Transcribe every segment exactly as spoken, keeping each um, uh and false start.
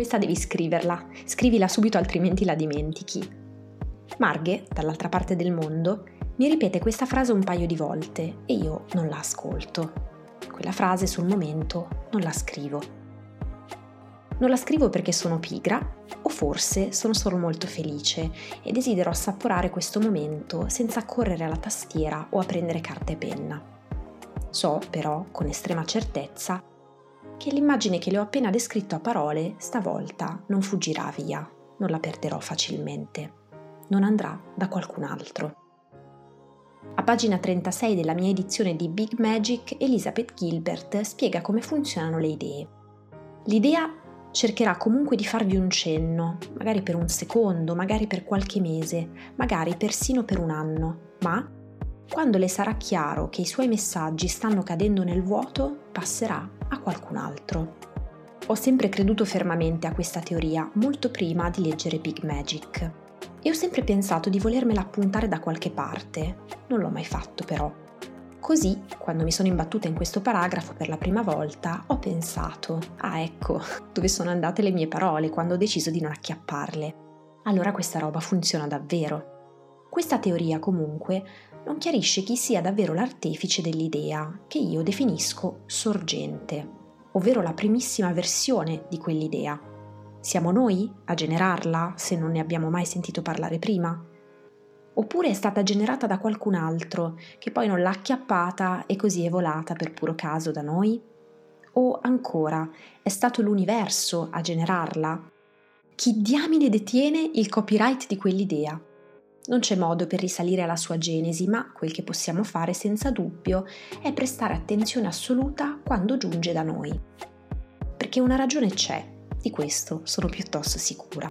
questa devi scriverla, scrivila subito altrimenti la dimentichi. Marghe, dall'altra parte del mondo, mi ripete questa frase un paio di volte e io non la ascolto. Quella frase sul momento non la scrivo. Non la scrivo perché sono pigra o forse sono solo molto felice e desidero assaporare questo momento senza correre alla tastiera o a prendere carta e penna. So, però, con estrema certezza, che l'immagine che le ho appena descritto a parole stavolta non fuggirà via, non la perderò facilmente. Non andrà da qualcun altro. A pagina trentasei della mia edizione di Big Magic, Elizabeth Gilbert spiega come funzionano le idee. L'idea cercherà comunque di farvi un cenno, magari per un secondo, magari per qualche mese, magari persino per un anno, ma quando le sarà chiaro che i suoi messaggi stanno cadendo nel vuoto, passerà a qualcun altro. Ho sempre creduto fermamente a questa teoria, molto prima di leggere Big Magic. E ho sempre pensato di volermela appuntare da qualche parte, non l'ho mai fatto però. Così, quando mi sono imbattuta in questo paragrafo per la prima volta, ho pensato, ah ecco, dove sono andate le mie parole quando ho deciso di non acchiapparle. Allora questa roba funziona davvero. Questa teoria, comunque, non chiarisce chi sia davvero l'artefice dell'idea, che io definisco sorgente, ovvero la primissima versione di quell'idea. Siamo noi a generarla, se non ne abbiamo mai sentito parlare prima? Oppure è stata generata da qualcun altro, che poi non l'ha acchiappata e così è volata per puro caso da noi? O ancora, è stato l'universo a generarla? Chi diamine detiene il copyright di quell'idea? Non c'è modo per risalire alla sua genesi, ma quel che possiamo fare senza dubbio è prestare attenzione assoluta quando giunge da noi. Perché una ragione c'è. Di questo sono piuttosto sicura.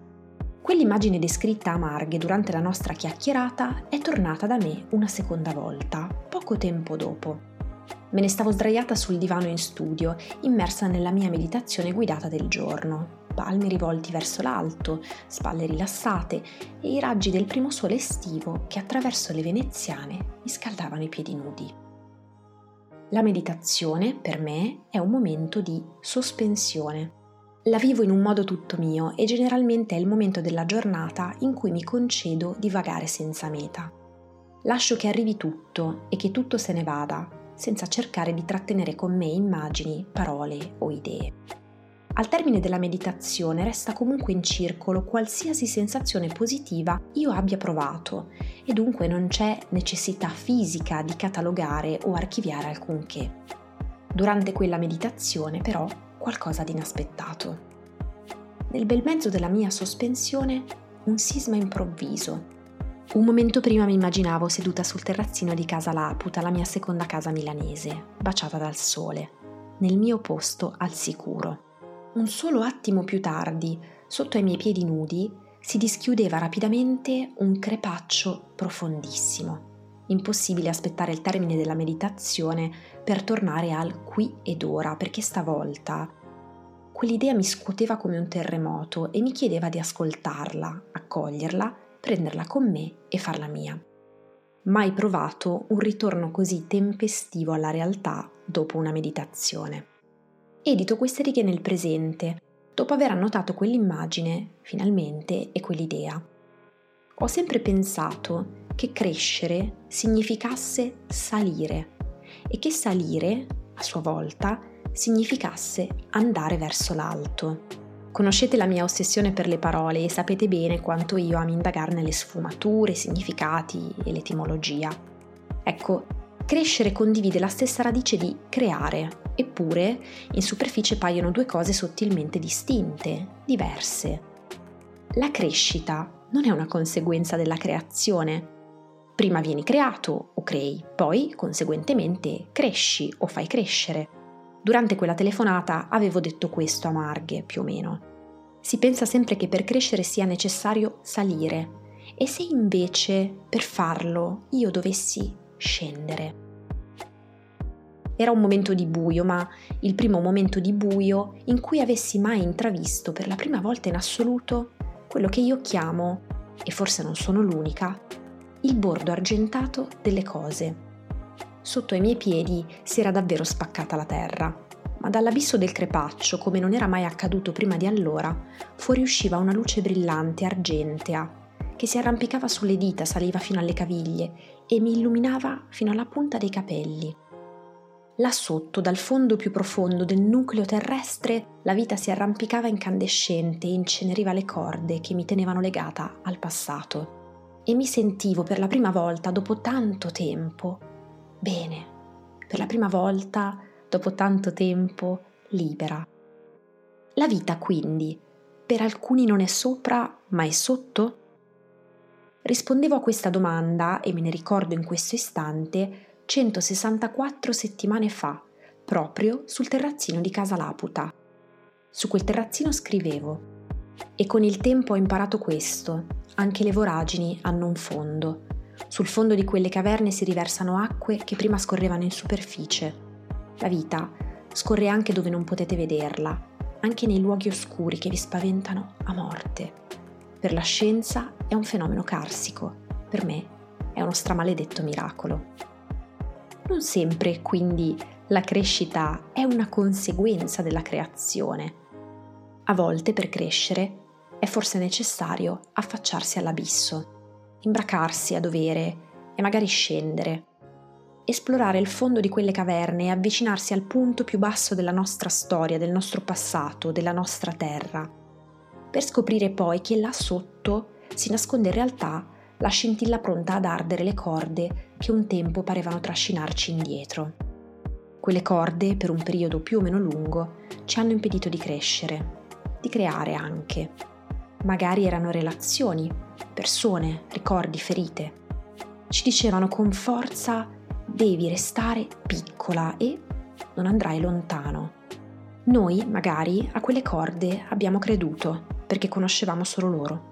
Quell'immagine descritta a Marghe durante la nostra chiacchierata è tornata da me una seconda volta, poco tempo dopo. Me ne stavo sdraiata sul divano in studio, immersa nella mia meditazione guidata del giorno, palmi rivolti verso l'alto, spalle rilassate e i raggi del primo sole estivo che attraverso le veneziane mi scaldavano i piedi nudi. La meditazione, per me, è un momento di sospensione. La vivo in un modo tutto mio e generalmente è il momento della giornata in cui mi concedo di vagare senza meta. Lascio che arrivi tutto e che tutto se ne vada, senza cercare di trattenere con me immagini, parole o idee. Al termine della meditazione resta comunque in circolo qualsiasi sensazione positiva io abbia provato e dunque non c'è necessità fisica di catalogare o archiviare alcunché. Durante quella meditazione, però, qualcosa di inaspettato. Nel bel mezzo della mia sospensione, un sisma improvviso. Un momento prima mi immaginavo seduta sul terrazzino di Casa Laputa, la mia seconda casa milanese, baciata dal sole, nel mio posto al sicuro. Un solo attimo più tardi, sotto ai miei piedi nudi, si dischiudeva rapidamente un crepaccio profondissimo. Impossibile aspettare il termine della meditazione per tornare al qui ed ora, perché stavolta quell'idea mi scuoteva come un terremoto e mi chiedeva di ascoltarla, accoglierla, prenderla con me e farla mia. Mai provato un ritorno così tempestivo alla realtà dopo una meditazione. Edito queste righe nel presente, dopo aver annotato quell'immagine, finalmente, e quell'idea. Ho sempre pensato che crescere significasse salire e che salire, a sua volta, significasse andare verso l'alto. Conoscete la mia ossessione per le parole e sapete bene quanto io ami indagarne le sfumature, i significati e l'etimologia. Ecco, crescere condivide la stessa radice di creare, eppure in superficie paiono due cose sottilmente distinte, diverse. La crescita non è una conseguenza della creazione. Prima vieni creato o crei, poi conseguentemente cresci o fai crescere. Durante quella telefonata avevo detto questo a Marghe, più o meno. Si pensa sempre che per crescere sia necessario salire e se invece per farlo io dovessi scendere. Era un momento di buio, ma il primo momento di buio in cui avessi mai intravisto per la prima volta in assoluto quello che io chiamo, e forse non sono l'unica, il bordo argentato delle cose. Sotto ai miei piedi si era davvero spaccata la terra. ma dall'abisso del crepaccio, come non era mai accaduto prima di allora, fuoriusciva una luce brillante, argentea, che si arrampicava sulle dita, saliva fino alle caviglie e mi illuminava fino alla punta dei capelli. Là sotto, dal fondo più profondo del nucleo terrestre, la vita si arrampicava incandescente e inceneriva le corde che mi tenevano legata al passato. E mi sentivo per la prima volta dopo tanto tempo bene, per la prima volta dopo tanto tempo libera. La vita quindi, per alcuni non è sopra ma è sotto? Rispondevo a questa domanda, e me ne ricordo in questo istante, centosessantaquattro settimane fa, proprio sul terrazzino di Casa Laputa. Su quel terrazzino scrivevo. E con il tempo ho imparato questo, anche le voragini hanno un fondo. Sul fondo di quelle caverne si riversano acque che prima scorrevano in superficie. La vita scorre anche dove non potete vederla, anche nei luoghi oscuri che vi spaventano a morte. Per la scienza è un fenomeno carsico, per me è uno stramaledetto miracolo. Non sempre, quindi, la crescita è una conseguenza della creazione. A volte, per crescere, è forse necessario affacciarsi all'abisso, imbracarsi a dovere e magari scendere, esplorare il fondo di quelle caverne e avvicinarsi al punto più basso della nostra storia, del nostro passato, della nostra terra, per scoprire poi che là sotto si nasconde in realtà la scintilla pronta ad ardere le corde che un tempo parevano trascinarci indietro. Quelle corde, per un periodo più o meno lungo, ci hanno impedito di crescere, di creare anche. Magari erano relazioni, persone, ricordi, ferite. Ci dicevano con forza: devi restare piccola e non andrai lontano. Noi, magari, a quelle corde abbiamo creduto, perché conoscevamo solo loro.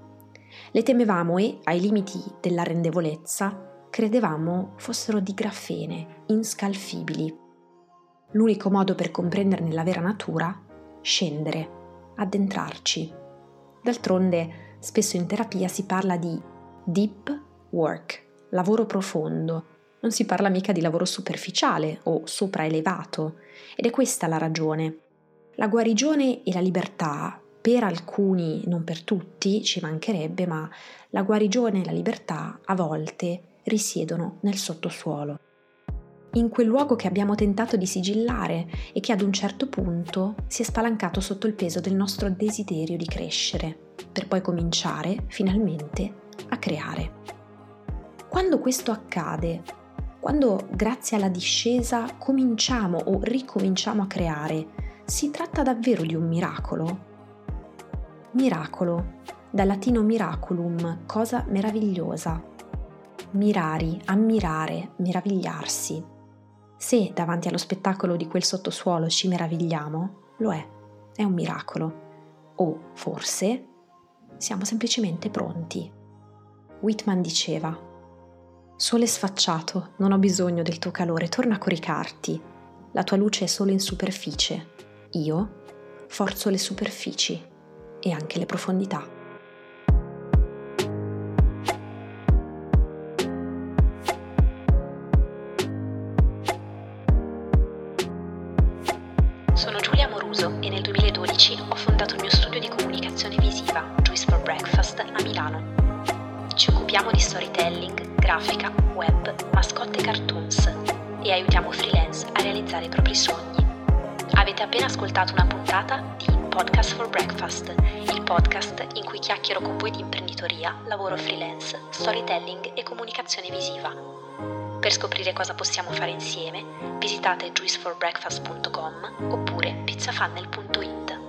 Le temevamo e, ai limiti della rendevolezza, credevamo fossero di grafene, inscalfibili. L'unico modo per comprenderne la vera natura: scendere, addentrarci. D'altronde, spesso in terapia si parla di deep work, lavoro profondo, non si parla mica di lavoro superficiale o sopraelevato, ed è questa la ragione. La guarigione e la libertà, per alcuni, non per tutti, ci mancherebbe, ma la guarigione e la libertà a volte risiedono nel sottosuolo, in quel luogo che abbiamo tentato di sigillare e che ad un certo punto si è spalancato sotto il peso del nostro desiderio di crescere, per poi cominciare, finalmente, a creare. Quando questo accade, quando grazie alla discesa cominciamo o ricominciamo a creare, si tratta davvero di un miracolo? Miracolo, dal latino miraculum, cosa meravigliosa. Mirari, ammirare, meravigliarsi. Se davanti allo spettacolo di quel sottosuolo ci meravigliamo, lo è, è un miracolo. O forse siamo semplicemente pronti. Whitman diceva: sole sfacciato, non ho bisogno del tuo calore, torna a coricarti. La tua luce è solo in superficie. Io forzo le superfici e anche le profondità. Sono Giulia Moruso e nel duemiladodici ho fondato il mio studio di comunicazione visiva, Juice for Breakfast, a Milano. Ci occupiamo di storytelling, grafica, web, mascotte e cartoons e aiutiamo freelance a realizzare i propri sogni. Avete appena ascoltato una puntata di Podcast for Breakfast, il podcast in cui chiacchiero con voi di imprenditoria, lavoro freelance, storytelling e comunicazione visiva. Per scoprire cosa possiamo fare insieme, visitate juice for breakfast punto com oppure pizzafunnel punto it.